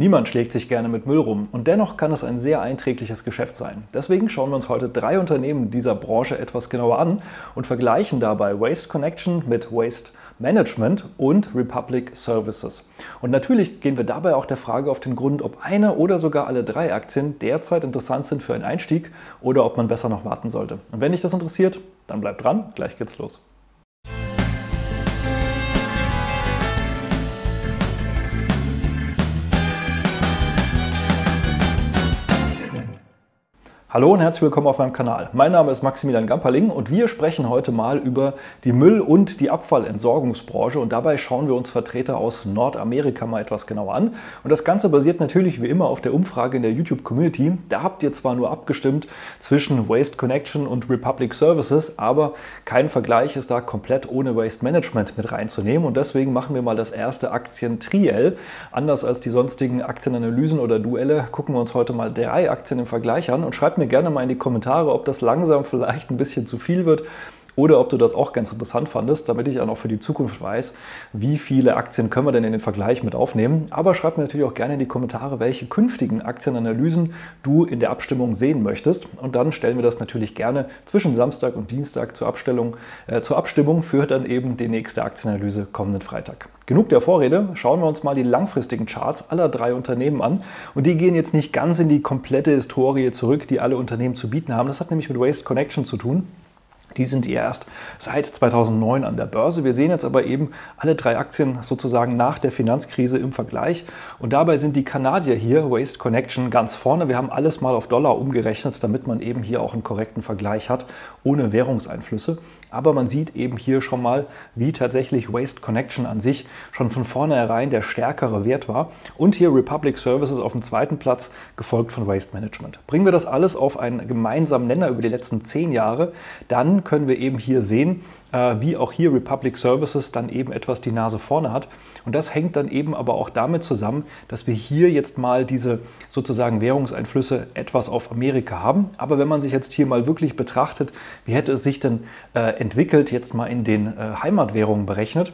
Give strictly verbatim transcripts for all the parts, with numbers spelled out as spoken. Niemand schlägt sich gerne mit Müll rum und dennoch kann es ein sehr einträgliches Geschäft sein. Deswegen schauen wir uns heute drei Unternehmen dieser Branche etwas genauer an und vergleichen dabei Waste Connection mit Waste Management und Republic Services. Und natürlich gehen wir dabei auch der Frage auf den Grund, ob eine oder sogar alle drei Aktien derzeit interessant sind für einen Einstieg oder ob man besser noch warten sollte. Und wenn dich das interessiert, dann bleib dran, gleich geht's los. Hallo und herzlich willkommen auf meinem Kanal. Mein Name ist Maximilian Gamperling und wir sprechen heute mal über die Müll- und die Abfallentsorgungsbranche und dabei schauen wir uns Vertreter aus Nordamerika mal etwas genauer an. Und das Ganze basiert natürlich wie immer auf der Umfrage in der YouTube-Community. Da habt ihr zwar nur abgestimmt zwischen Waste Connection und Republic Services, aber kein Vergleich ist da komplett ohne Waste Management mit reinzunehmen und deswegen machen wir mal das erste Aktien-Triell. Anders als die sonstigen Aktienanalysen oder Duelle gucken wir uns heute mal drei Aktien im Vergleich an und schreibt mir gerne mal in die Kommentare, ob das langsam vielleicht ein bisschen zu viel wird oder ob du das auch ganz interessant fandest, damit ich dann auch für die Zukunft weiß, wie viele Aktien können wir denn in den Vergleich mit aufnehmen. Aber schreib mir natürlich auch gerne in die Kommentare, welche künftigen Aktienanalysen du in der Abstimmung sehen möchtest. Und dann stellen wir das natürlich gerne zwischen Samstag und Dienstag zur, Abstellung, äh, zur Abstimmung für dann eben die nächste Aktienanalyse kommenden Freitag. Genug der Vorrede, schauen wir uns mal die langfristigen Charts aller drei Unternehmen an. Und die gehen jetzt nicht ganz in die komplette Historie zurück, die alle Unternehmen zu bieten haben. Das hat nämlich mit Waste Connection zu tun. Die sind erst seit zweitausendneun an der Börse. Wir sehen jetzt aber eben alle drei Aktien sozusagen nach der Finanzkrise im Vergleich. Und dabei sind die Kanadier hier, Waste Connection, ganz vorne. Wir haben alles mal auf Dollar umgerechnet, damit man eben hier auch einen korrekten Vergleich hat, ohne Währungseinflüsse. Aber man sieht eben hier schon mal, wie tatsächlich Waste Connection an sich schon von vornherein der stärkere Wert war. Und hier Republic Services auf dem zweiten Platz, gefolgt von Waste Management. Bringen wir das alles auf einen gemeinsamen Nenner über die letzten zehn Jahre, dann können wir eben hier sehen, wie auch hier Republic Services dann eben etwas die Nase vorne hat. Und das hängt dann eben aber auch damit zusammen, dass wir hier jetzt mal diese sozusagen Währungseinflüsse etwas auf Amerika haben. Aber wenn man sich jetzt hier mal wirklich betrachtet, wie hätte es sich denn entwickelt, jetzt mal in den Heimatwährungen berechnet,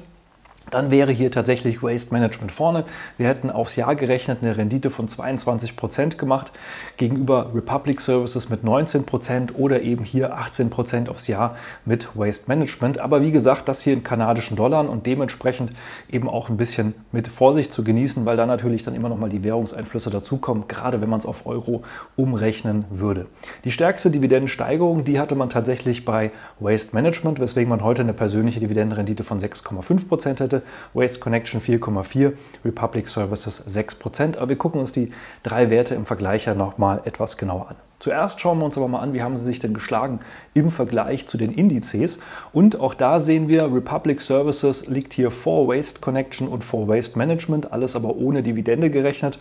dann wäre hier tatsächlich Waste Management vorne. Wir hätten aufs Jahr gerechnet eine Rendite von zweiundzwanzig Prozent gemacht gegenüber Republic Services mit neunzehn Prozent oder eben hier achtzehn Prozent aufs Jahr mit Waste Management. Aber wie gesagt, das hier in kanadischen Dollar und dementsprechend eben auch ein bisschen mit Vorsicht zu genießen, weil da natürlich dann immer noch mal die Währungseinflüsse dazukommen, gerade wenn man es auf Euro umrechnen würde. Die stärkste Dividendensteigerung, die hatte man tatsächlich bei Waste Management, weswegen man heute eine persönliche Dividendenrendite von sechs Komma fünf Prozent hätte. Waste Connection vier Komma vier Prozent, Republic Services sechs Prozent. Aber wir gucken uns die drei Werte im Vergleich ja nochmal etwas genauer an. Zuerst schauen wir uns aber mal an, wie haben sie sich denn geschlagen im Vergleich zu den Indizes. Und auch da sehen wir, Republic Services liegt hier vor Waste Connection und vor Waste Management, alles aber ohne Dividende gerechnet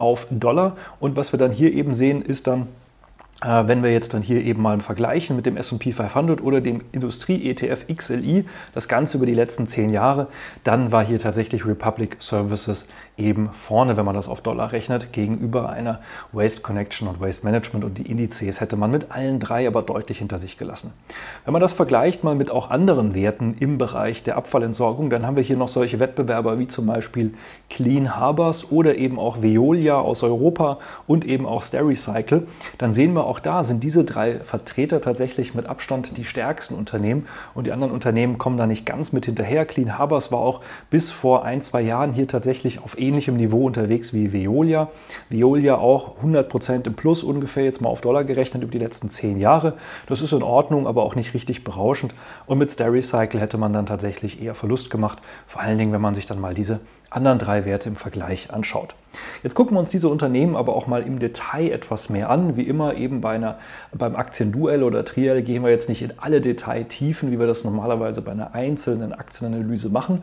auf Dollar. Und was wir dann hier eben sehen, ist dann, wenn wir jetzt dann hier eben mal vergleichen mit dem S und P fünfhundert oder dem Industrie-E T F X L I, das Ganze über die letzten zehn Jahre, dann war hier tatsächlich Republic Services eben vorne, wenn man das auf Dollar rechnet, gegenüber einer Waste Connection und Waste Management. Und die Indizes hätte man mit allen drei aber deutlich hinter sich gelassen. Wenn man das vergleicht mal mit auch anderen Werten im Bereich der Abfallentsorgung, dann haben wir hier noch solche Wettbewerber wie zum Beispiel Clean Harbors oder eben auch Veolia aus Europa und eben auch Stericycle. Dann sehen wir, auch da sind diese drei Vertreter tatsächlich mit Abstand die stärksten Unternehmen und die anderen Unternehmen kommen da nicht ganz mit hinterher. Clean Harbors war auch bis vor ein, zwei Jahren hier tatsächlich auf ähnlichem Niveau unterwegs wie Veolia. Veolia auch hundert Prozent im Plus ungefähr, jetzt mal auf Dollar gerechnet über die letzten zehn Jahre. Das ist in Ordnung, aber auch nicht richtig berauschend. Und mit Stericycle hätte man dann tatsächlich eher Verlust gemacht, vor allen Dingen, wenn man sich dann mal diese anderen drei Werte im Vergleich anschaut. Jetzt gucken wir uns diese Unternehmen aber auch mal im Detail etwas mehr an. Wie immer eben bei einer, beim Aktienduell oder Triell gehen wir jetzt nicht in alle Detailtiefen, wie wir das normalerweise bei einer einzelnen Aktienanalyse machen.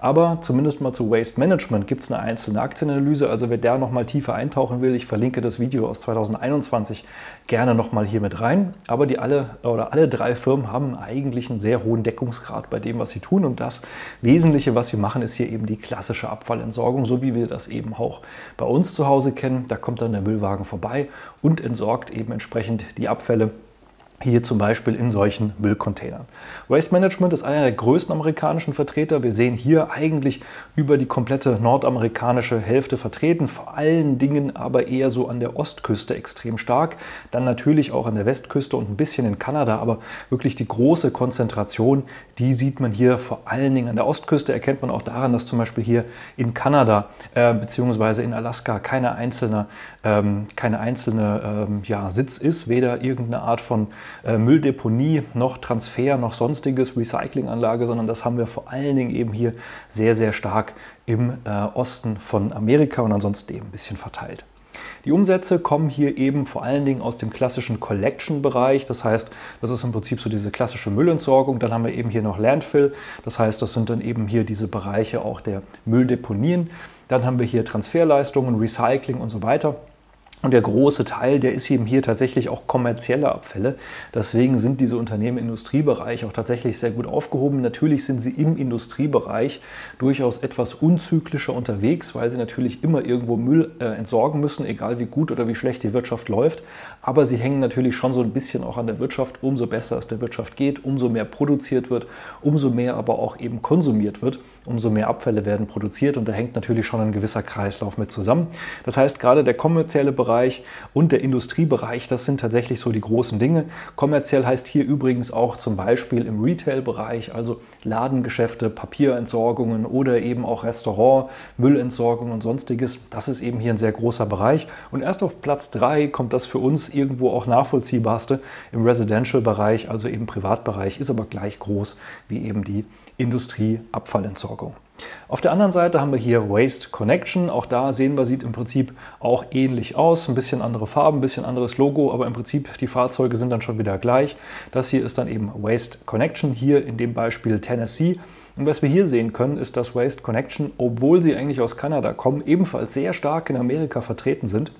Aber zumindest mal zu Waste Management gibt es eine einzelne Aktienanalyse. Also wer da nochmal tiefer eintauchen will, ich verlinke das Video aus zweitausendeinundzwanzig gerne nochmal hier mit rein. Aber die alle, oder alle drei Firmen haben eigentlich einen sehr hohen Deckungsgrad bei dem, was sie tun. Und das Wesentliche, was sie machen, ist hier eben die klassische Abfallentsorgung, so wie wir das eben auch bei uns zu Hause kennen. Da kommt dann der Müllwagen vorbei und entsorgt eben entsprechend die Abfälle Hier zum Beispiel in solchen Müllcontainern. Waste Management ist einer der größten amerikanischen Vertreter. Wir sehen hier eigentlich über die komplette nordamerikanische Hälfte vertreten, vor allen Dingen aber eher so an der Ostküste extrem stark, dann natürlich auch an der Westküste und ein bisschen in Kanada, aber wirklich die große Konzentration, die sieht man hier vor allen Dingen an der Ostküste, erkennt man auch daran, dass zum Beispiel hier in Kanada äh, bzw. in Alaska keine einzelne, ähm, keine einzelne ähm, ja, Sitz ist, weder irgendeine Art von Mülldeponie, noch Transfer, noch sonstiges, Recyclinganlage, sondern das haben wir vor allen Dingen eben hier sehr, sehr stark im äh, Osten von Amerika und ansonsten eben ein bisschen verteilt. Die Umsätze kommen hier eben vor allen Dingen aus dem klassischen Collection-Bereich, das heißt, das ist im Prinzip so diese klassische Müllentsorgung, dann haben wir eben hier noch Landfill, das heißt, das sind dann eben hier diese Bereiche auch der Mülldeponien, dann haben wir hier Transferleistungen, Recycling und so weiter. Und der große Teil, der ist eben hier tatsächlich auch kommerzielle Abfälle. Deswegen sind diese Unternehmen im Industriebereich auch tatsächlich sehr gut aufgehoben. Natürlich sind sie im Industriebereich durchaus etwas unzyklischer unterwegs, weil sie natürlich immer irgendwo Müll äh, entsorgen müssen, egal wie gut oder wie schlecht die Wirtschaft läuft. Aber sie hängen natürlich schon so ein bisschen auch an der Wirtschaft. Umso besser es der Wirtschaft geht, umso mehr produziert wird, umso mehr aber auch eben konsumiert wird, umso mehr Abfälle werden produziert. Und da hängt natürlich schon ein gewisser Kreislauf mit zusammen. Das heißt, gerade der kommerzielle Bereich und der Industriebereich, das sind tatsächlich so die großen Dinge. Kommerziell heißt hier übrigens auch zum Beispiel im Retail-Bereich, also Ladengeschäfte, Papierentsorgungen oder eben auch Restaurant, Müllentsorgung und sonstiges. Das ist eben hier ein sehr großer Bereich. Und erst auf Platz drei kommt das für uns irgendwo auch nachvollziehbarste im Residential-Bereich, also eben Privatbereich, ist aber gleich groß wie eben die Industrieabfallentsorgung. Auf der anderen Seite haben wir hier Waste Connection. Auch da sehen wir, sieht im Prinzip auch ähnlich aus. Ein bisschen andere Farben, ein bisschen anderes Logo, aber im Prinzip die Fahrzeuge sind dann schon wieder gleich. Das hier ist dann eben Waste Connection, hier in dem Beispiel Tennessee. Und was wir hier sehen können, ist, dass Waste Connection, obwohl sie eigentlich aus Kanada kommen, ebenfalls sehr stark in Amerika vertreten sind.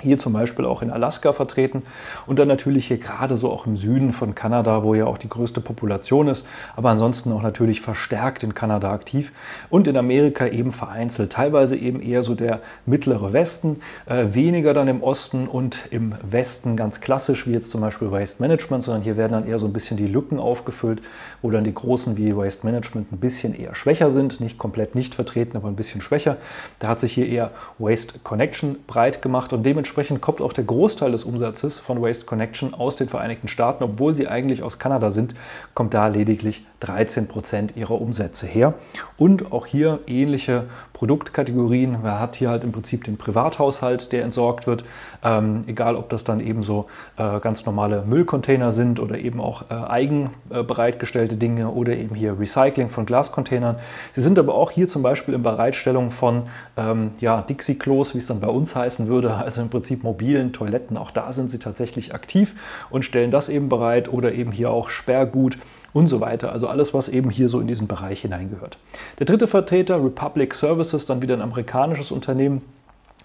Hier zum Beispiel auch in Alaska vertreten und dann natürlich hier gerade so auch im Süden von Kanada, wo ja auch die größte Population ist, aber ansonsten auch natürlich verstärkt in Kanada aktiv und in Amerika eben vereinzelt, teilweise eben eher so der mittlere Westen, äh, weniger dann im Osten und im Westen ganz klassisch wie jetzt zum Beispiel Waste Management, sondern hier werden dann eher so ein bisschen die Lücken aufgefüllt, wo dann die großen wie Waste Management ein bisschen eher schwächer sind, nicht komplett nicht vertreten, aber ein bisschen schwächer. Da hat sich hier eher Waste Connection breit gemacht und dementsprechend Entsprechend kommt auch der Großteil des Umsatzes von Waste Connection aus den Vereinigten Staaten, obwohl sie eigentlich aus Kanada sind, kommt da lediglich dreizehn Prozent ihrer Umsätze her. Und auch hier ähnliche Produktkategorien. Man hat hier halt im Prinzip den Privathaushalt, der entsorgt wird, ähm, egal ob das dann eben so äh, ganz normale Müllcontainer sind oder eben auch äh, eigen äh, bereitgestellte Dinge oder eben hier Recycling von Glascontainern. Sie sind aber auch hier zum Beispiel in Bereitstellung von ähm, ja, Dixie-Klos, wie es dann bei uns heißen würde, also im Prinzip mobilen Toiletten, auch da sind sie tatsächlich aktiv und stellen das eben bereit oder eben hier auch Sperrgut und so weiter, also alles, was eben hier so in diesen Bereich hineingehört. Der dritte Vertreter, Republic Services, dann wieder ein amerikanisches Unternehmen,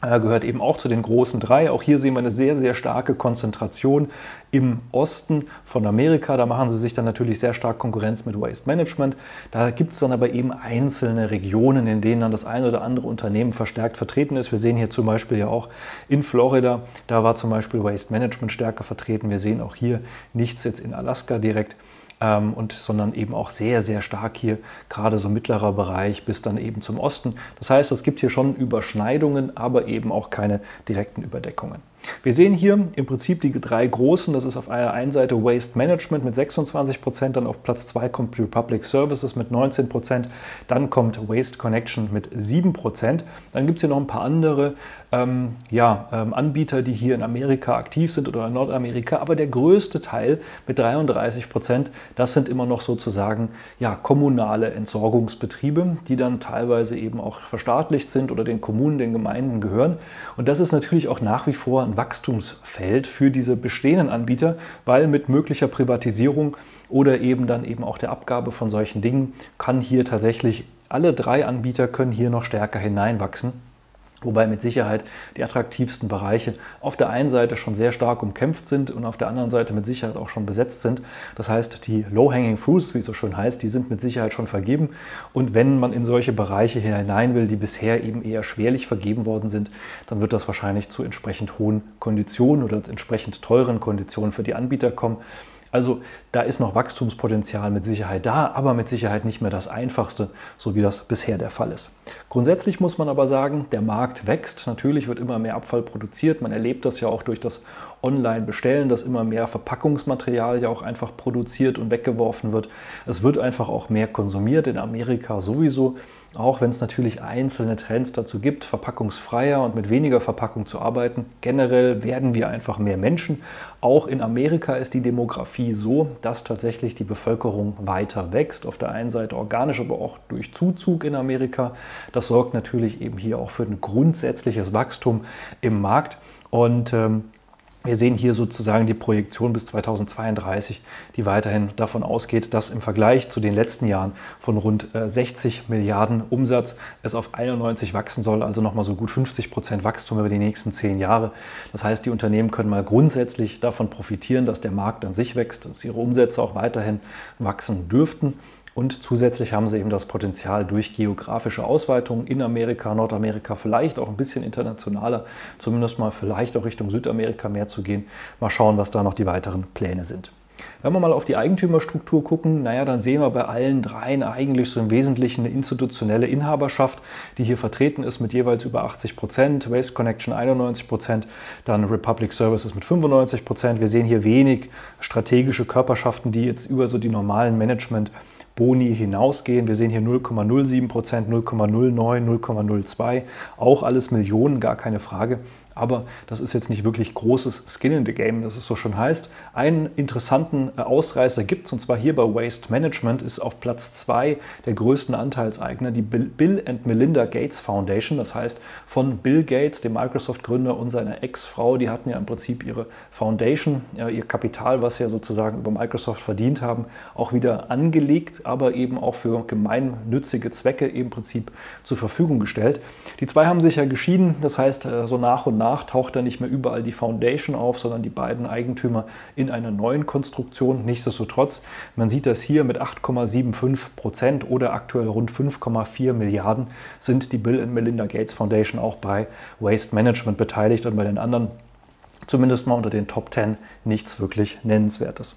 gehört eben auch zu den großen drei. Auch hier sehen wir eine sehr, sehr starke Konzentration im Osten von Amerika. Da machen sie sich dann natürlich sehr stark Konkurrenz mit Waste Management. Da gibt es dann aber eben einzelne Regionen, in denen dann das ein oder andere Unternehmen verstärkt vertreten ist. Wir sehen hier zum Beispiel ja auch in Florida, da war zum Beispiel Waste Management stärker vertreten. Wir sehen auch hier nichts jetzt in Alaska direkt. Ähm, und sondern eben auch sehr, sehr stark hier, gerade so mittlerer Bereich bis dann eben zum Osten. Das heißt, es gibt hier schon Überschneidungen, aber eben auch keine direkten Überdeckungen. Wir sehen hier im Prinzip die drei großen, das ist auf der einen Seite Waste Management mit sechsundzwanzig Prozent, dann auf Platz zwei kommt Republic Services mit neunzehn Prozent, dann kommt Waste Connection mit sieben Prozent. Dann gibt es hier noch ein paar andere ähm, ja, ähm, Anbieter, die hier in Amerika aktiv sind oder in Nordamerika, aber der größte Teil mit dreiunddreißig Prozent, das sind immer noch sozusagen ja, kommunale Entsorgungsbetriebe, die dann teilweise eben auch verstaatlicht sind oder den Kommunen, den Gemeinden gehören. Und das ist natürlich auch nach wie vor ein Wachstumsfeld für diese bestehenden Anbieter, weil mit möglicher Privatisierung oder eben dann eben auch der Abgabe von solchen Dingen kann hier tatsächlich alle drei Anbieter können hier noch stärker hineinwachsen. Wobei mit Sicherheit die attraktivsten Bereiche auf der einen Seite schon sehr stark umkämpft sind und auf der anderen Seite mit Sicherheit auch schon besetzt sind. Das heißt, die Low-Hanging Fruits, wie es so schön heißt, die sind mit Sicherheit schon vergeben. Und wenn man in solche Bereiche hinein will, die bisher eben eher schwerlich vergeben worden sind, dann wird das wahrscheinlich zu entsprechend hohen Konditionen oder entsprechend teuren Konditionen für die Anbieter kommen. Also da ist noch Wachstumspotenzial mit Sicherheit da, aber mit Sicherheit nicht mehr das Einfachste, so wie das bisher der Fall ist. Grundsätzlich muss man aber sagen, der Markt wächst. Natürlich wird immer mehr Abfall produziert. Man erlebt das ja auch durch das Online-Bestellen, dass immer mehr Verpackungsmaterial ja auch einfach produziert und weggeworfen wird. Es wird einfach auch mehr konsumiert, in Amerika sowieso. Auch wenn es natürlich einzelne Trends dazu gibt, verpackungsfreier und mit weniger Verpackung zu arbeiten. Generell werden wir einfach mehr Menschen. Auch in Amerika ist die Demografie so, dass tatsächlich die Bevölkerung weiter wächst. Auf der einen Seite organisch, aber auch durch Zuzug in Amerika. Das sorgt natürlich eben hier auch für ein grundsätzliches Wachstum im Markt. Und ähm, wir sehen hier sozusagen die Projektion bis zweitausendzweiunddreißig, die weiterhin davon ausgeht, dass im Vergleich zu den letzten Jahren von rund sechzig Milliarden Umsatz es auf einundneunzig wachsen soll, also nochmal so gut fünfzig Prozent Wachstum über die nächsten zehn Jahre. Das heißt, die Unternehmen können mal grundsätzlich davon profitieren, dass der Markt an sich wächst, dass ihre Umsätze auch weiterhin wachsen dürften. Und zusätzlich haben sie eben das Potenzial, durch geografische Ausweitungen in Amerika, Nordamerika, vielleicht auch ein bisschen internationaler, zumindest mal vielleicht auch Richtung Südamerika mehr zu gehen. Mal schauen, was da noch die weiteren Pläne sind. Wenn wir mal auf die Eigentümerstruktur gucken, naja, dann sehen wir bei allen dreien eigentlich so im Wesentlichen eine institutionelle Inhaberschaft, die hier vertreten ist mit jeweils über achtzig Prozent, Waste Connection einundneunzig Prozent, dann Republic Services mit fünfundneunzig Prozent. Wir sehen hier wenig strategische Körperschaften, die jetzt über so die normalen Management Boni hinausgehen. Wir sehen hier null Komma null sieben Prozent, null Komma null neun, null Komma null zwei, auch alles Millionen, gar keine Frage. Aber das ist jetzt nicht wirklich großes Skin in the Game, das es so schon heißt. Einen interessanten Ausreißer gibt es, und zwar hier bei Waste Management ist auf Platz zwei der größten Anteilseigner die Bill and Melinda Gates Foundation. Das heißt, von Bill Gates, dem Microsoft-Gründer, und seiner Ex-Frau, die hatten ja im Prinzip ihre Foundation, ihr Kapital, was sie ja sozusagen über Microsoft verdient haben, auch wieder angelegt, aber eben auch für gemeinnützige Zwecke im Prinzip zur Verfügung gestellt. Die zwei haben sich ja geschieden, das heißt, so nach und nach taucht da nicht mehr überall die Foundation auf, sondern die beiden Eigentümer in einer neuen Konstruktion. Nichtsdestotrotz, man sieht das hier mit acht Komma fünfundsiebzig Prozent oder aktuell rund fünf Komma vier Milliarden sind die Bill and Melinda Gates Foundation auch bei Waste Management beteiligt und bei den anderen, zumindest mal unter den Top zehn, nichts wirklich Nennenswertes.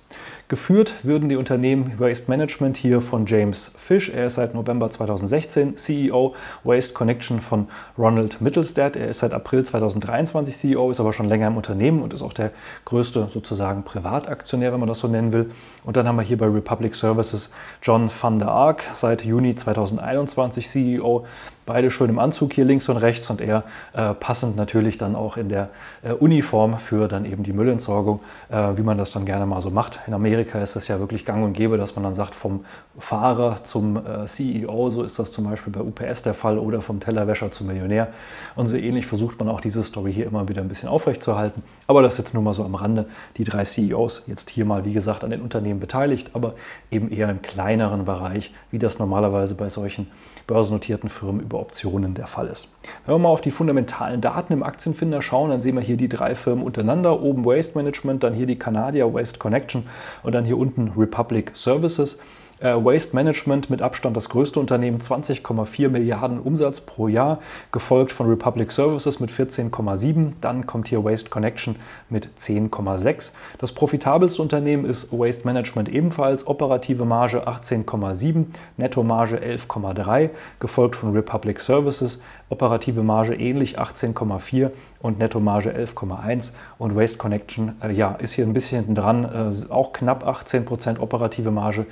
Geführt würden die Unternehmen Waste Management hier von James Fish. Er ist seit November zweitausendsechzehn C E O. Waste Connection von Ronald Mittelstaedt. Er ist seit April zweitausenddreiundzwanzig C E O, ist aber schon länger im Unternehmen und ist auch der größte sozusagen Privataktionär, wenn man das so nennen will. Und dann haben wir hier bei Republic Services John van der Ark, seit Juni zweitausendeinundzwanzig C E O. Beide schön im Anzug hier links und rechts und er äh, passend natürlich dann auch in der äh, Uniform für dann eben die Müllentsorgung, äh, wie man das dann gerne mal so macht. In Amerika ist das ja wirklich gang und gäbe, dass man dann sagt, vom Fahrer zum äh, C E O, so ist das zum Beispiel bei U P S der Fall, oder vom Tellerwäscher zum Millionär. Und so ähnlich versucht man auch diese Story hier immer wieder ein bisschen aufrechtzuerhalten. Aber das jetzt nur mal so am Rande. Die drei C E Os jetzt hier mal, wie gesagt, an den Unternehmen beteiligt, aber eben eher im kleineren Bereich, wie das normalerweise bei solchen börsennotierten Firmen über Optionen der Fall ist. Wenn wir mal auf die fundamentalen Daten im Aktienfinder schauen, dann sehen wir hier die drei Firmen untereinander. Oben Waste Management, dann hier die Kanadier Waste Connection und dann hier unten Republic Services. Äh, Waste Management mit Abstand das größte Unternehmen, zwanzig Komma vier Milliarden Umsatz pro Jahr, gefolgt von Republic Services mit vierzehn Komma sieben. Dann kommt hier Waste Connection mit zehn Komma sechs. Das profitabelste Unternehmen ist Waste Management ebenfalls, operative Marge achtzehn Komma sieben, Nettomarge elf Komma drei, gefolgt von Republic Services, operative Marge ähnlich achtzehn Komma vier und Nettomarge elf Komma eins. Und Waste Connection äh, ja, ist hier ein bisschen hinten dran, äh, auch knapp achtzehn Prozent operative Marge,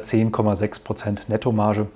zehn Komma sechs Prozent Nettomarge.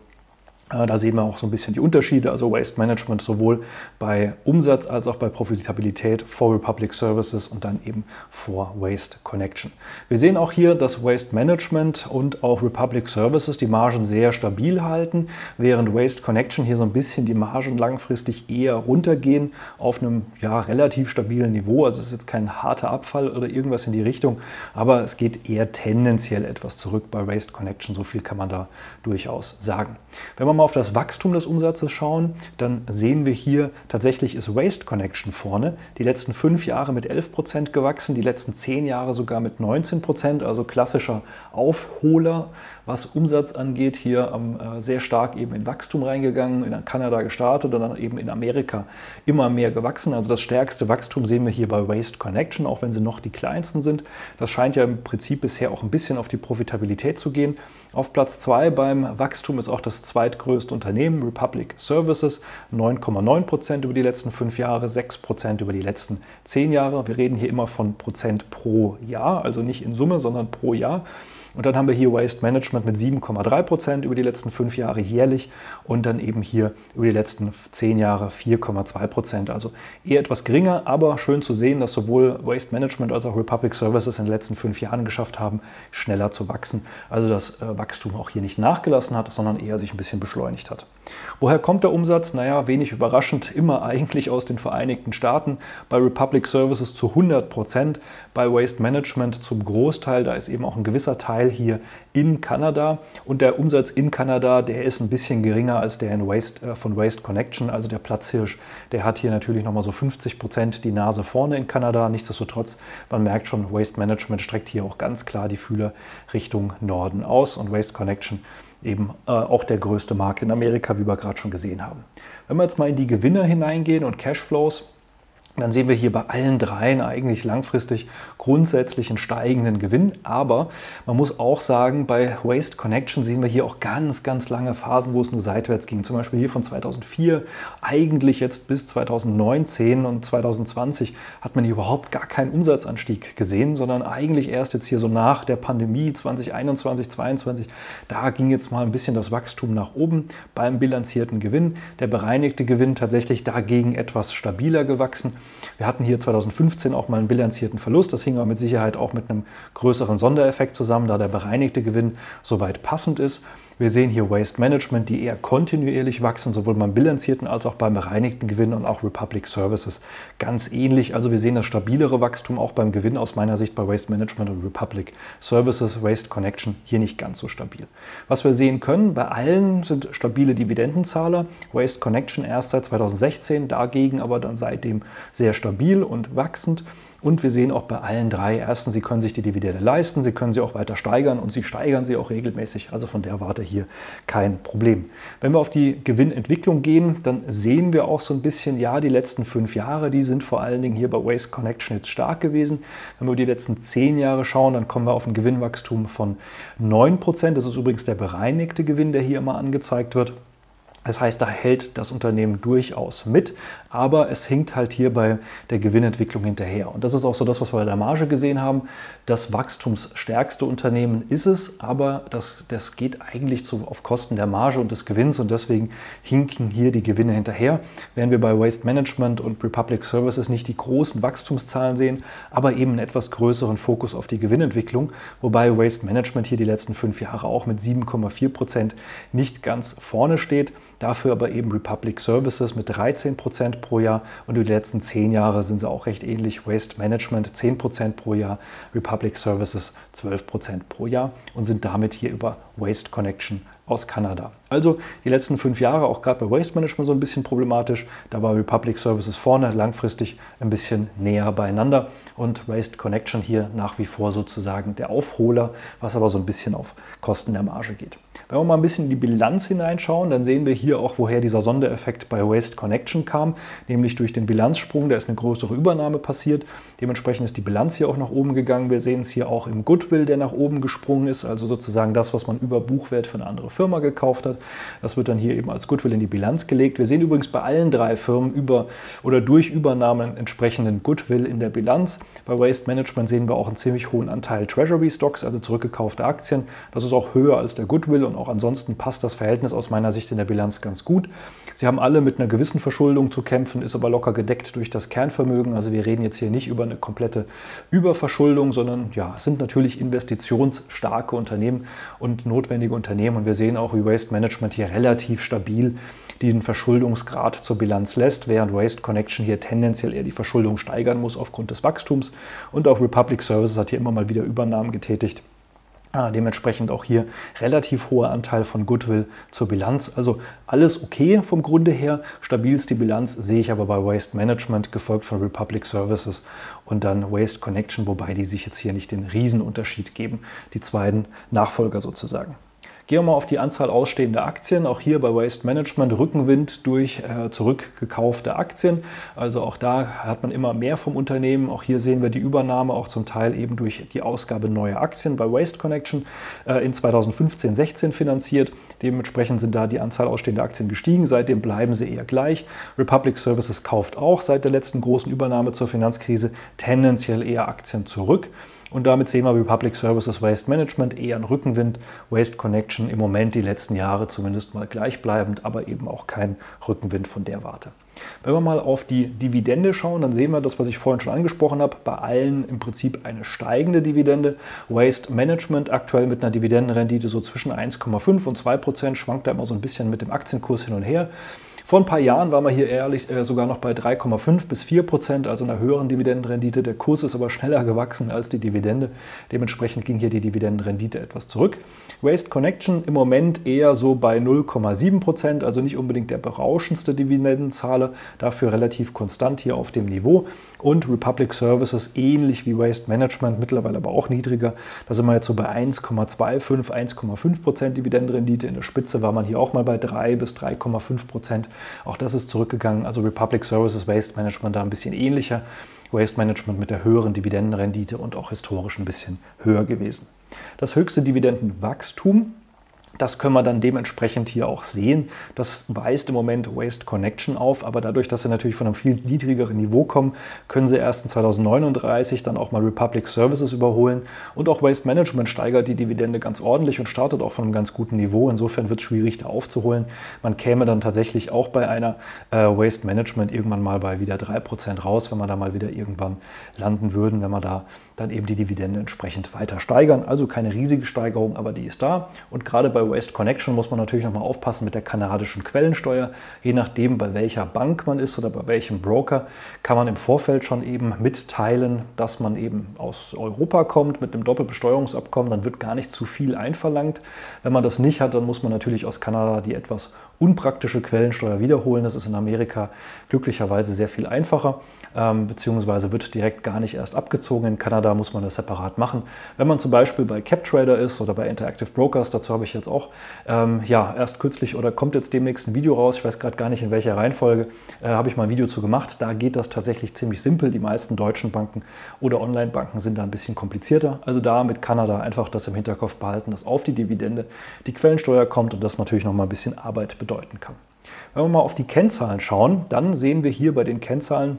Da sehen wir auch so ein bisschen die Unterschiede. Also Waste Management sowohl bei Umsatz als auch bei Profitabilität vor Republic Services und dann eben vor Waste Connection. Wir sehen auch hier, dass Waste Management und auch Republic Services die Margen sehr stabil halten, während Waste Connection hier so ein bisschen die Margen langfristig eher runtergehen auf einem ja relativ stabilen Niveau. Also es ist jetzt kein harter Abfall oder irgendwas in die Richtung, aber es geht eher tendenziell etwas zurück bei Waste Connection. So viel kann man da durchaus sagen. Wenn man nochmal auf das Wachstum des Umsatzes schauen, dann sehen wir hier, tatsächlich ist Waste Connection vorne. Die letzten fünf Jahre mit elf Prozent gewachsen, die letzten zehn Jahre sogar mit neunzehn Prozent, also klassischer Aufholer, was Umsatz angeht. Hier ähm, sehr stark eben in Wachstum reingegangen, in Kanada gestartet und dann eben in Amerika immer mehr gewachsen. Also das stärkste Wachstum sehen wir hier bei Waste Connection, auch wenn sie noch die kleinsten sind. Das scheint ja im Prinzip bisher auch ein bisschen auf die Profitabilität zu gehen. Auf Platz zwei beim Wachstum ist auch das zweitgrößte Unternehmen, Republic Services, neun Komma neun Prozent über die letzten fünf Jahre, sechs Prozent über die letzten zehn Jahre. Wir reden hier immer von Prozent pro Jahr, also nicht in Summe, sondern pro Jahr. Und dann haben wir hier Waste Management mit sieben Komma drei Prozent über die letzten fünf Jahre jährlich und dann eben hier über die letzten zehn Jahre vier Komma zwei Prozent. Also eher etwas geringer, aber schön zu sehen, dass sowohl Waste Management als auch Republic Services in den letzten fünf Jahren geschafft haben, schneller zu wachsen. Also das Wachstum auch hier nicht nachgelassen hat, sondern eher sich ein bisschen beschleunigt hat. Woher kommt der Umsatz? Naja, wenig überraschend, immer eigentlich aus den Vereinigten Staaten. Bei Republic Services zu hundert Prozent, bei Waste Management zum Großteil, da ist eben auch ein gewisser Teil hier in Kanada, und der Umsatz in Kanada, der ist ein bisschen geringer als der in Waste, äh, von Waste Connection, also der Platzhirsch, der hat hier natürlich nochmal so fünfzig Prozent die Nase vorne in Kanada. Nichtsdestotrotz, man merkt schon, Waste Management streckt hier auch ganz klar die Fühler Richtung Norden aus und Waste Connection eben äh, auch der größte Markt in Amerika, wie wir gerade schon gesehen haben. Wenn wir jetzt mal in die Gewinner hineingehen und Cashflows, dann sehen wir hier bei allen dreien eigentlich langfristig grundsätzlich einen steigenden Gewinn. Aber man muss auch sagen, bei Waste Connection sehen wir hier auch ganz, ganz lange Phasen, wo es nur seitwärts ging. Zum Beispiel hier von zweitausendvier eigentlich jetzt bis zweitausendneunzehn und zweitausendzwanzig hat man hier überhaupt gar keinen Umsatzanstieg gesehen, sondern eigentlich erst jetzt hier so nach der Pandemie zweitausendeinundzwanzig, zweitausendzweiundzwanzig, da ging jetzt mal ein bisschen das Wachstum nach oben beim bilanzierten Gewinn. Der bereinigte Gewinn tatsächlich dagegen etwas stabiler gewachsen. Wir hatten hier zweitausendfünfzehn auch mal einen bilanzierten Verlust. Das hing aber mit Sicherheit auch mit einem größeren Sondereffekt zusammen, da der bereinigte Gewinn soweit passend ist. Wir sehen hier Waste Management, die eher kontinuierlich wachsen, sowohl beim bilanzierten als auch beim bereinigten Gewinn, und auch Republic Services ganz ähnlich. Also wir sehen das stabilere Wachstum auch beim Gewinn aus meiner Sicht bei Waste Management und Republic Services, Waste Connection hier nicht ganz so stabil. Was wir sehen können, bei allen sind stabile Dividendenzahler. Waste Connection erst seit zweitausendsechzehn, dagegen aber dann seitdem sehr stabil und wachsend. Und wir sehen auch bei allen drei, erstens, sie können sich die Dividende leisten, sie können sie auch weiter steigern und sie steigern sie auch regelmäßig. Also von der Warte hier kein Problem. Wenn wir auf die Gewinnentwicklung gehen, dann sehen wir auch so ein bisschen, ja, die letzten fünf Jahre, die sind vor allen Dingen hier bei Waste Connection jetzt stark gewesen. Wenn wir über die letzten zehn Jahre schauen, dann kommen wir auf ein Gewinnwachstum von neun Prozent. Das ist übrigens der bereinigte Gewinn, der hier immer angezeigt wird. Das heißt, da hält das Unternehmen durchaus mit, aber es hinkt halt hier bei der Gewinnentwicklung hinterher. Und das ist auch so das, was wir bei der Marge gesehen haben. Das wachstumsstärkste Unternehmen ist es, aber das, das geht eigentlich zu, auf Kosten der Marge und des Gewinns, und deswegen hinken hier die Gewinne hinterher. Während wir bei Waste Management und Republic Services nicht die großen Wachstumszahlen sehen, aber eben einen etwas größeren Fokus auf die Gewinnentwicklung, wobei Waste Management hier die letzten fünf Jahre auch mit sieben Komma vier Prozent nicht ganz vorne steht. Dafür aber eben Republic Services mit dreizehn Prozent pro Jahr, und über die letzten zehn Jahre sind sie auch recht ähnlich. Waste Management zehn Prozent pro Jahr, Republic Services zwölf Prozent pro Jahr, und sind damit hier über Waste Connection aus Kanada. Also die letzten fünf Jahre auch gerade bei Waste Management so ein bisschen problematisch. Da war Republic Services vorne, langfristig ein bisschen näher beieinander, und Waste Connection hier nach wie vor sozusagen der Aufholer, was aber so ein bisschen auf Kosten der Marge geht. Wenn wir mal ein bisschen in die Bilanz hineinschauen, dann sehen wir hier auch, woher dieser Sondereffekt bei Waste Connection kam, nämlich durch den Bilanzsprung. Da ist eine größere Übernahme passiert. Dementsprechend ist die Bilanz hier auch nach oben gegangen. Wir sehen es hier auch im Goodwill, der nach oben gesprungen ist, also sozusagen das, was man über Buchwert für eine andere Firma gekauft hat. Das wird dann hier eben als Goodwill in die Bilanz gelegt. Wir sehen übrigens bei allen drei Firmen über oder durch Übernahmen entsprechenden Goodwill in der Bilanz. Bei Waste Management sehen wir auch einen ziemlich hohen Anteil Treasury Stocks, also zurückgekaufte Aktien. Das ist auch höher als der Goodwill, und auch ansonsten passt das Verhältnis aus meiner Sicht in der Bilanz ganz gut. Sie haben alle mit einer gewissen Verschuldung zu kämpfen, ist aber locker gedeckt durch das Kernvermögen. Also wir reden jetzt hier nicht über eine komplette Überverschuldung, sondern ja, es sind natürlich investitionsstarke Unternehmen und notwendige Unternehmen, und wir sehen auch, wie Waste Management hier relativ stabil den Verschuldungsgrad zur Bilanz lässt, während Waste Connection hier tendenziell eher die Verschuldung steigern muss aufgrund des Wachstums, und auch Republic Services hat hier immer mal wieder Übernahmen getätigt, Dementsprechend auch hier relativ hoher Anteil von Goodwill zur Bilanz. Also alles okay vom Grunde her. Stabilste Bilanz sehe ich aber bei Waste Management, gefolgt von Republic Services und dann Waste Connection, wobei die sich jetzt hier nicht den Riesenunterschied geben, die beiden Nachfolger sozusagen. Gehen wir mal auf die Anzahl ausstehender Aktien. Auch hier bei Waste Management Rückenwind durch äh, zurückgekaufte Aktien. Also auch da hat man immer mehr vom Unternehmen. Auch hier sehen wir die Übernahme auch zum Teil eben durch die Ausgabe neuer Aktien bei Waste Connection äh, in zweitausendfünfzehn sechzehn finanziert. Dementsprechend sind da die Anzahl ausstehender Aktien gestiegen. Seitdem bleiben sie eher gleich. Republic Services kauft auch seit der letzten großen Übernahme zur Finanzkrise tendenziell eher Aktien zurück. Und damit sehen wir wie Public Services, Waste Management eher ein Rückenwind, Waste Connection im Moment die letzten Jahre zumindest mal gleichbleibend, aber eben auch kein Rückenwind von der Warte. Wenn wir mal auf die Dividende schauen, dann sehen wir das, was ich vorhin schon angesprochen habe, bei allen im Prinzip eine steigende Dividende. Waste Management aktuell mit einer Dividendenrendite so zwischen eins Komma fünf und zwei Prozent, schwankt da immer so ein bisschen mit dem Aktienkurs hin und her. Vor ein paar Jahren waren wir hier ehrlich äh, sogar noch bei drei Komma fünf bis vier Prozent, also einer höheren Dividendenrendite. Der Kurs ist aber schneller gewachsen als die Dividende. Dementsprechend ging hier die Dividendenrendite etwas zurück. Waste Connection im Moment eher so bei null Komma sieben Prozent, also nicht unbedingt der berauschendste Dividendenzahler, dafür relativ konstant hier auf dem Niveau. Und Republic Services ähnlich wie Waste Management, mittlerweile aber auch niedriger. Da sind wir jetzt so bei eins Komma fünfundzwanzig, eins Komma fünf Prozent Dividendenrendite. In der Spitze war man hier auch mal bei drei bis drei Komma fünf Prozent. Auch das ist zurückgegangen, also Republic Services, Waste Management da ein bisschen ähnlicher. Waste Management mit der höheren Dividendenrendite und auch historisch ein bisschen höher gewesen. Das höchste Dividendenwachstum, das können wir dann dementsprechend hier auch sehen. Das weist im Moment Waste Connection auf, aber dadurch, dass sie natürlich von einem viel niedrigeren Niveau kommen, können sie erst in zweitausendneununddreißig dann auch mal Republic Services überholen. Und auch Waste Management steigert die Dividende ganz ordentlich und startet auch von einem ganz guten Niveau. Insofern wird es schwierig, da aufzuholen. Man käme dann tatsächlich auch bei einer äh, Waste Management irgendwann mal bei wieder drei Prozent raus, wenn wir da mal wieder irgendwann landen würden, wenn wir da dann eben die Dividende entsprechend weiter steigern. Also keine riesige Steigerung, aber die ist da. Und gerade bei Waste Connection muss man natürlich nochmal aufpassen mit der kanadischen Quellensteuer. Je nachdem, bei welcher Bank man ist oder bei welchem Broker, kann man im Vorfeld schon eben mitteilen, dass man eben aus Europa kommt mit einem Doppelbesteuerungsabkommen. Dann wird gar nicht zu viel einverlangt. Wenn man das nicht hat, dann muss man natürlich aus Kanada die etwas unpraktische Quellensteuer wiederholen. Das ist in Amerika glücklicherweise sehr viel einfacher, ähm, beziehungsweise wird direkt gar nicht erst abgezogen. In Kanada muss man das separat machen. Wenn man zum Beispiel bei CapTrader ist oder bei Interactive Brokers, dazu habe ich jetzt auch ähm, ja, erst kürzlich oder kommt jetzt demnächst ein Video raus, ich weiß gerade gar nicht in welcher Reihenfolge, äh, habe ich mal ein Video zu gemacht. Da geht das tatsächlich ziemlich simpel. Die meisten deutschen Banken oder Online-Banken sind da ein bisschen komplizierter. Also da mit Kanada einfach das im Hinterkopf behalten, dass auf die Dividende die Quellensteuer kommt und das natürlich nochmal ein bisschen Arbeit bedeutet. Deuten kann. Wenn wir mal auf die Kennzahlen schauen, dann sehen wir hier bei den Kennzahlen,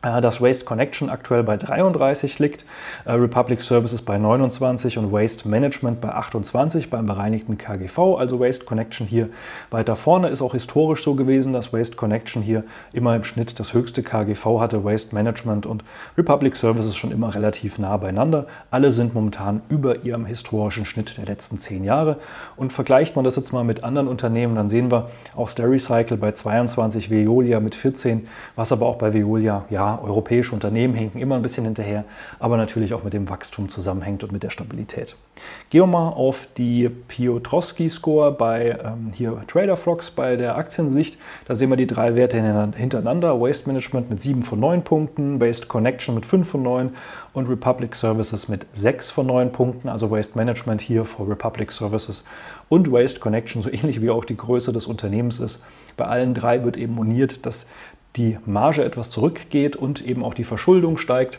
dass Waste Connection aktuell bei dreiunddreißig liegt, Republic Services bei neunundzwanzig und Waste Management bei achtundzwanzig beim bereinigten K G V. Also Waste Connection hier weiter vorne. Ist auch historisch so gewesen, dass Waste Connection hier immer im Schnitt das höchste K G V hatte. Waste Management und Republic Services schon immer relativ nah beieinander. Alle sind momentan über ihrem historischen Schnitt der letzten zehn Jahre. Und vergleicht man das jetzt mal mit anderen Unternehmen, dann sehen wir auch Stericycle bei zweiundzwanzig, Veolia mit vierzehn, was aber auch bei Veolia, ja, europäische Unternehmen hinken immer ein bisschen hinterher, aber natürlich auch mit dem Wachstum zusammenhängt und mit der Stabilität. Gehen wir mal auf die Piotroski-Score bei ähm, hier Trader Fox bei der Aktiensicht. Da sehen wir die drei Werte hintereinander. Waste Management mit sieben von neun Punkten, Waste Connection mit fünf von neun und Republic Services mit sechs von neun Punkten. Also Waste Management hier vor Republic Services und Waste Connection, so ähnlich wie auch die Größe des Unternehmens ist. Bei allen drei wird eben moniert, dass die Marge etwas zurückgeht und eben auch die Verschuldung steigt.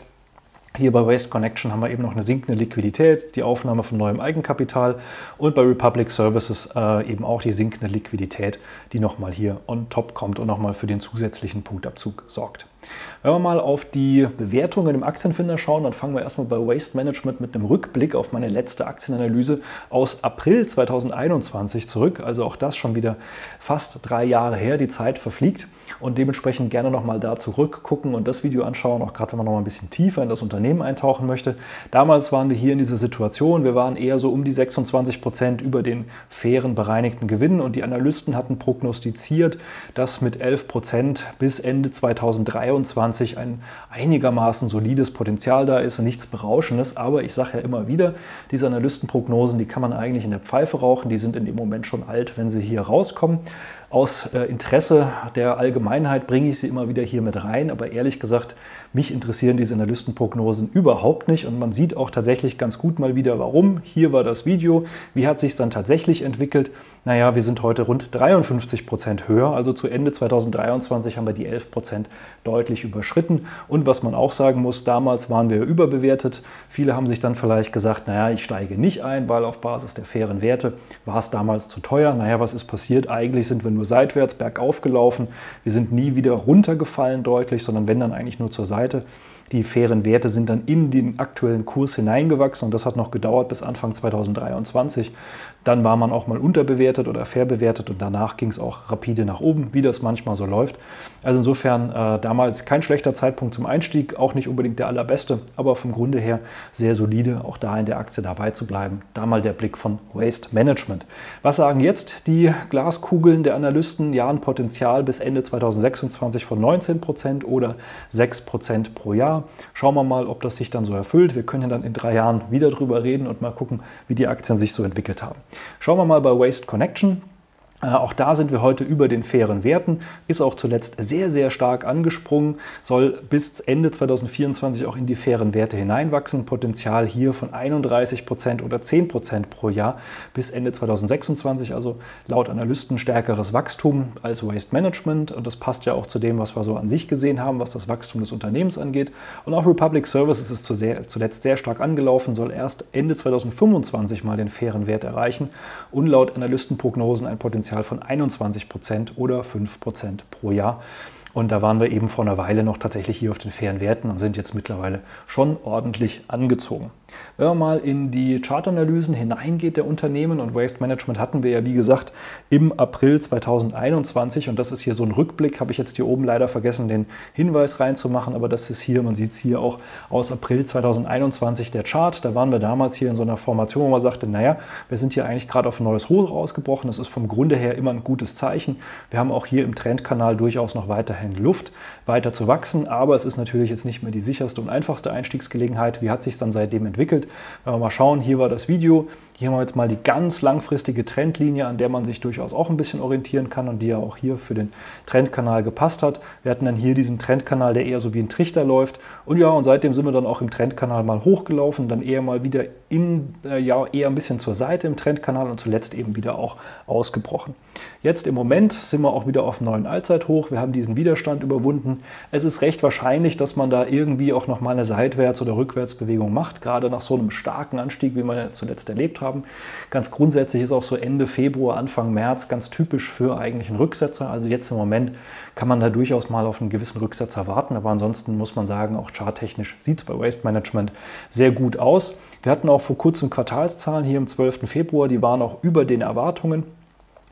Hier bei Waste Connection haben wir eben noch eine sinkende Liquidität, die Aufnahme von neuem Eigenkapital und bei Republic Services äh, eben auch die sinkende Liquidität, die nochmal hier on top kommt und nochmal für den zusätzlichen Punktabzug sorgt. Wenn wir mal auf die Bewertungen im Aktienfinder schauen, dann fangen wir erstmal bei Waste Management mit einem Rückblick auf meine letzte Aktienanalyse aus April zweitausendeinundzwanzig zurück. Also auch das schon wieder fast drei Jahre her, die Zeit verfliegt und dementsprechend gerne nochmal da zurückgucken und das Video anschauen, auch gerade wenn man nochmal ein bisschen tiefer in das Unternehmen eintauchen möchte. Damals waren wir hier in dieser Situation, wir waren eher so um die sechsundzwanzig Prozent über den fairen bereinigten Gewinn und die Analysten hatten prognostiziert, dass mit elf Prozent bis Ende zweitausenddreiundzwanzig zwanzig dreiundzwanzig ein einigermaßen solides Potenzial da ist, nichts Berauschendes. Aber ich sage ja immer wieder, diese Analystenprognosen, die kann man eigentlich in der Pfeife rauchen. Die sind in dem Moment schon alt, wenn sie hier rauskommen. Aus äh, Interesse der Allgemeinheit bringe ich sie immer wieder hier mit rein, aber ehrlich gesagt, mich interessieren diese Analystenprognosen überhaupt nicht und man sieht auch tatsächlich ganz gut mal wieder, warum. Hier war das Video, wie hat sich es dann tatsächlich entwickelt? Naja, wir sind heute rund dreiundfünfzig Prozent höher, also zu Ende zwanzig dreiundzwanzig haben wir die elf Prozent deutlich überschritten und was man auch sagen muss, damals waren wir überbewertet. Viele haben sich dann vielleicht gesagt, naja, ich steige nicht ein, weil auf Basis der fairen Werte war es damals zu teuer. Naja, was ist passiert? Eigentlich sind wir nur seitwärts, bergauf gelaufen. Wir sind nie wieder runtergefallen deutlich, sondern wenn dann eigentlich nur zur Seite. Die fairen Werte sind dann in den aktuellen Kurs hineingewachsen und das hat noch gedauert bis Anfang zwanzig dreiundzwanzig. Dann war man auch mal unterbewertet oder fair bewertet und danach ging es auch rapide nach oben, wie das manchmal so läuft. Also insofern äh, damals kein schlechter Zeitpunkt zum Einstieg, auch nicht unbedingt der allerbeste, aber vom Grunde her sehr solide, auch da in der Aktie dabei zu bleiben. Da mal der Blick von Waste Management. Was sagen jetzt die Glaskugeln der Analysten? Ja, ein Potenzial bis Ende zwanzig sechsundzwanzig von neunzehn Prozent oder sechs Prozent pro Jahr. Schauen wir mal, ob das sich dann so erfüllt. Wir können ja dann in drei Jahren wieder drüber reden und mal gucken, wie die Aktien sich so entwickelt haben. Schauen wir mal bei Waste Connection. Äh, auch da sind wir heute über den fairen Werten, ist auch zuletzt sehr, sehr stark angesprungen, soll bis Ende zwanzig vierundzwanzig auch in die fairen Werte hineinwachsen. Potenzial hier von einunddreißig Prozent oder zehn Prozent pro Jahr bis Ende zwanzig sechsundzwanzig, also laut Analysten stärkeres Wachstum als Waste Management. Und das passt ja auch zu dem, was wir so an sich gesehen haben, was das Wachstum des Unternehmens angeht. Und auch Republic Services ist zu sehr, zuletzt sehr stark angelaufen, soll erst Ende zwanzig fünfundzwanzig mal den fairen Wert erreichen und laut Analystenprognosen ein Potenzial von einundzwanzig Prozent oder fünf Prozent pro Jahr. Und da waren wir eben vor einer Weile noch tatsächlich hier auf den fairen Werten und sind jetzt mittlerweile schon ordentlich angezogen. Wenn man mal in die Chartanalysen hineingeht der Unternehmen und Waste Management hatten wir ja wie gesagt im April zwanzig einundzwanzig und das ist hier so ein Rückblick, habe ich jetzt hier oben leider vergessen den Hinweis reinzumachen, aber das ist hier, man sieht es hier auch aus April zwanzig einundzwanzig der Chart, da waren wir damals hier in so einer Formation, wo man sagte, naja, wir sind hier eigentlich gerade auf ein neues Hoch rausgebrochen, das ist vom Grunde her immer ein gutes Zeichen, wir haben auch hier im Trendkanal durchaus noch weiter Luft, weiter zu wachsen, aber es ist natürlich jetzt nicht mehr die sicherste und einfachste Einstiegsgelegenheit. Wie hat sich es dann seitdem entwickelt? Wenn wir mal schauen, hier war das Video, hier haben wir jetzt mal die ganz langfristige Trendlinie, an der man sich durchaus auch ein bisschen orientieren kann und die ja auch hier für den Trendkanal gepasst hat. Wir hatten dann hier diesen Trendkanal, der eher so wie ein Trichter läuft und ja, und seitdem sind wir dann auch im Trendkanal mal hochgelaufen, dann eher mal wieder in, äh, ja, eher ein bisschen zur Seite im Trendkanal und zuletzt eben wieder auch ausgebrochen. Jetzt im Moment sind wir auch wieder auf dem neuen Allzeithoch, wir haben diesen Widerstand überwunden. Es ist recht wahrscheinlich, dass man da irgendwie auch nochmal eine Seitwärts- oder Rückwärtsbewegung macht, gerade nach so einem starken Anstieg, wie wir ja zuletzt erlebt haben. Ganz grundsätzlich ist auch so Ende Februar, Anfang März ganz typisch für eigentlich einen Rücksetzer. Also jetzt im Moment kann man da durchaus mal auf einen gewissen Rücksetzer warten. Aber ansonsten muss man sagen, auch charttechnisch sieht es bei Waste Management sehr gut aus. Wir hatten auch vor kurzem Quartalszahlen hier am zwölften Februar, die waren auch über den Erwartungen.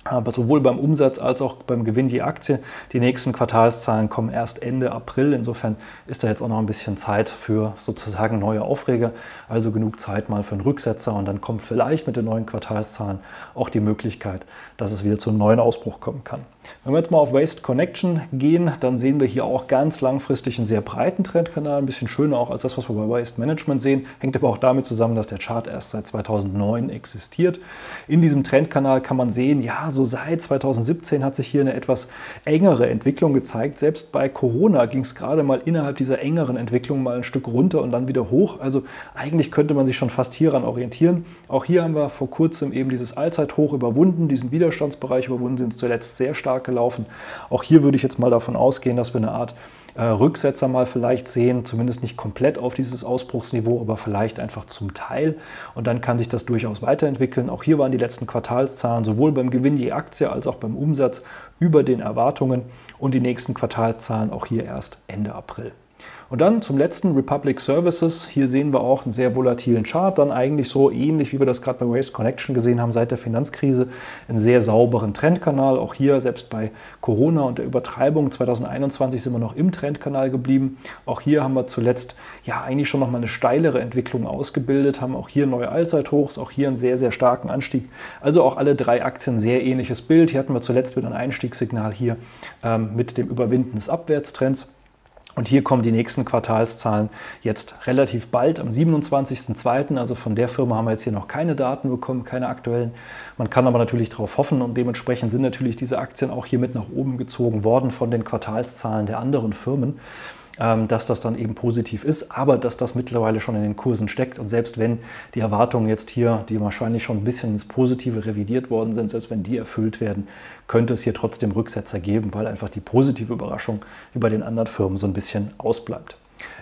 Aber sowohl beim Umsatz als auch beim Gewinn je Aktie. Die nächsten Quartalszahlen kommen erst Ende April. Insofern ist da jetzt auch noch ein bisschen Zeit für sozusagen neue Aufreger. Also genug Zeit mal für einen Rücksetzer. Und dann kommt vielleicht mit den neuen Quartalszahlen auch die Möglichkeit, dass es wieder zu einem neuen Ausbruch kommen kann. Wenn wir jetzt mal auf Waste Connection gehen, dann sehen wir hier auch ganz langfristig einen sehr breiten Trendkanal. Ein bisschen schöner auch als das, was wir bei Waste Management sehen. Hängt aber auch damit zusammen, dass der Chart erst seit zweitausendneun existiert. In diesem Trendkanal kann man sehen, ja, so So seit zwanzig siebzehn hat sich hier eine etwas engere Entwicklung gezeigt. Selbst bei Corona ging es gerade mal innerhalb dieser engeren Entwicklung mal ein Stück runter und dann wieder hoch. Also eigentlich könnte man sich schon fast hieran orientieren. Auch hier haben wir vor kurzem eben dieses Allzeithoch überwunden, diesen Widerstandsbereich überwunden, sind zuletzt sehr stark gelaufen. Auch hier würde ich jetzt mal davon ausgehen, dass wir eine Art Rücksetzer mal vielleicht sehen, zumindest nicht komplett auf dieses Ausbruchsniveau, aber vielleicht einfach zum Teil. Und dann kann sich das durchaus weiterentwickeln. Auch hier waren die letzten Quartalszahlen sowohl beim Gewinn je Aktie als auch beim Umsatz über den Erwartungen und die nächsten Quartalszahlen auch hier erst Ende April. Und dann zum letzten Republic Services. Hier sehen wir auch einen sehr volatilen Chart, dann eigentlich so ähnlich, wie wir das gerade bei Waste Connection gesehen haben, seit der Finanzkrise einen sehr sauberen Trendkanal. Auch hier, selbst bei Corona und der Übertreibung zwanzig einundzwanzig sind wir noch im Trendkanal geblieben. Auch hier haben wir zuletzt ja eigentlich schon nochmal eine steilere Entwicklung ausgebildet, haben auch hier neue Allzeithochs, auch hier einen sehr, sehr starken Anstieg. Also auch alle drei Aktien sehr ähnliches Bild. Hier hatten wir zuletzt wieder ein Einstiegssignal hier ähm, mit dem Überwinden des Abwärtstrends. Und hier kommen die nächsten Quartalszahlen jetzt relativ bald, am siebenundzwanzigsten zweiten Also von der Firma haben wir jetzt hier noch keine Daten bekommen, keine aktuellen. Man kann aber natürlich darauf hoffen und dementsprechend sind natürlich diese Aktien auch hier mit nach oben gezogen worden von den Quartalszahlen der anderen Firmen, dass das dann eben positiv ist, aber dass das mittlerweile schon in den Kursen steckt. Und selbst wenn die Erwartungen jetzt hier, die wahrscheinlich schon ein bisschen ins Positive revidiert worden sind, selbst wenn die erfüllt werden, könnte es hier trotzdem Rücksetzer geben, weil einfach die positive Überraschung über den anderen Firmen so ein bisschen ausbleibt.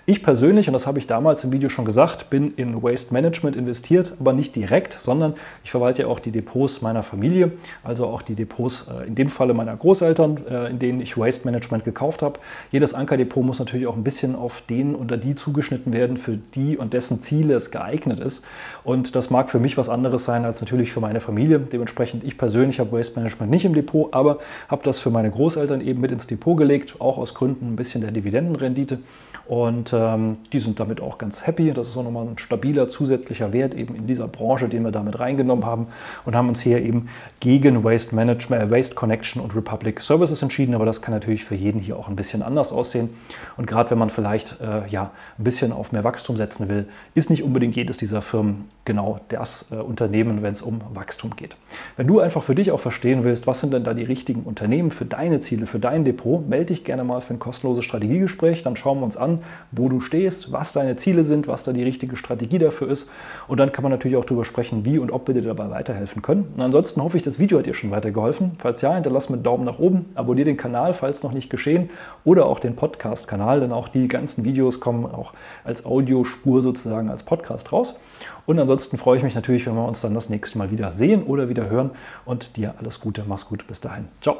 Ich persönlich, und das habe ich damals im Video schon gesagt, bin in Waste Management investiert, aber nicht direkt, sondern ich verwalte ja auch die Depots meiner Familie, also auch die Depots in dem Falle meiner Großeltern, in denen ich Waste Management gekauft habe. Jedes Ankerdepot muss natürlich auch ein bisschen auf den oder die zugeschnitten werden, für die und dessen Ziele es geeignet ist. Und das mag für mich was anderes sein als natürlich für meine Familie. Dementsprechend, ich persönlich habe Waste Management nicht im Depot, aber habe das für meine Großeltern eben mit ins Depot gelegt, auch aus Gründen ein bisschen der Dividendenrendite. Und ähm, die sind damit auch ganz happy. Das ist auch nochmal ein stabiler zusätzlicher Wert eben in dieser Branche, den wir damit reingenommen haben und haben uns hier eben gegen Waste Management, Waste Connection und Republic Services entschieden. Aber das kann natürlich für jeden hier auch ein bisschen anders aussehen. Und gerade wenn man vielleicht äh, ja, ein bisschen auf mehr Wachstum setzen will, ist nicht unbedingt jedes dieser Firmen genau das äh, Unternehmen, wenn es um Wachstum geht. Wenn du einfach für dich auch verstehen willst, was sind denn da die richtigen Unternehmen für deine Ziele, für dein Depot, melde dich gerne mal für ein kostenloses Strategiegespräch. Dann schauen wir uns an, wo du stehst, was deine Ziele sind, was da die richtige Strategie dafür ist. Und dann kann man natürlich auch darüber sprechen, wie und ob wir dir dabei weiterhelfen können. Und ansonsten hoffe ich, das Video hat dir schon weitergeholfen. Falls ja, hinterlass mir einen Daumen nach oben, abonniere den Kanal, falls noch nicht geschehen, oder auch den Podcast-Kanal, denn auch die ganzen Videos kommen auch als Audiospur sozusagen als Podcast raus. Und ansonsten freue ich mich natürlich, wenn wir uns dann das nächste Mal wieder sehen oder wieder hören. Und dir alles Gute, mach's gut, bis dahin. Ciao.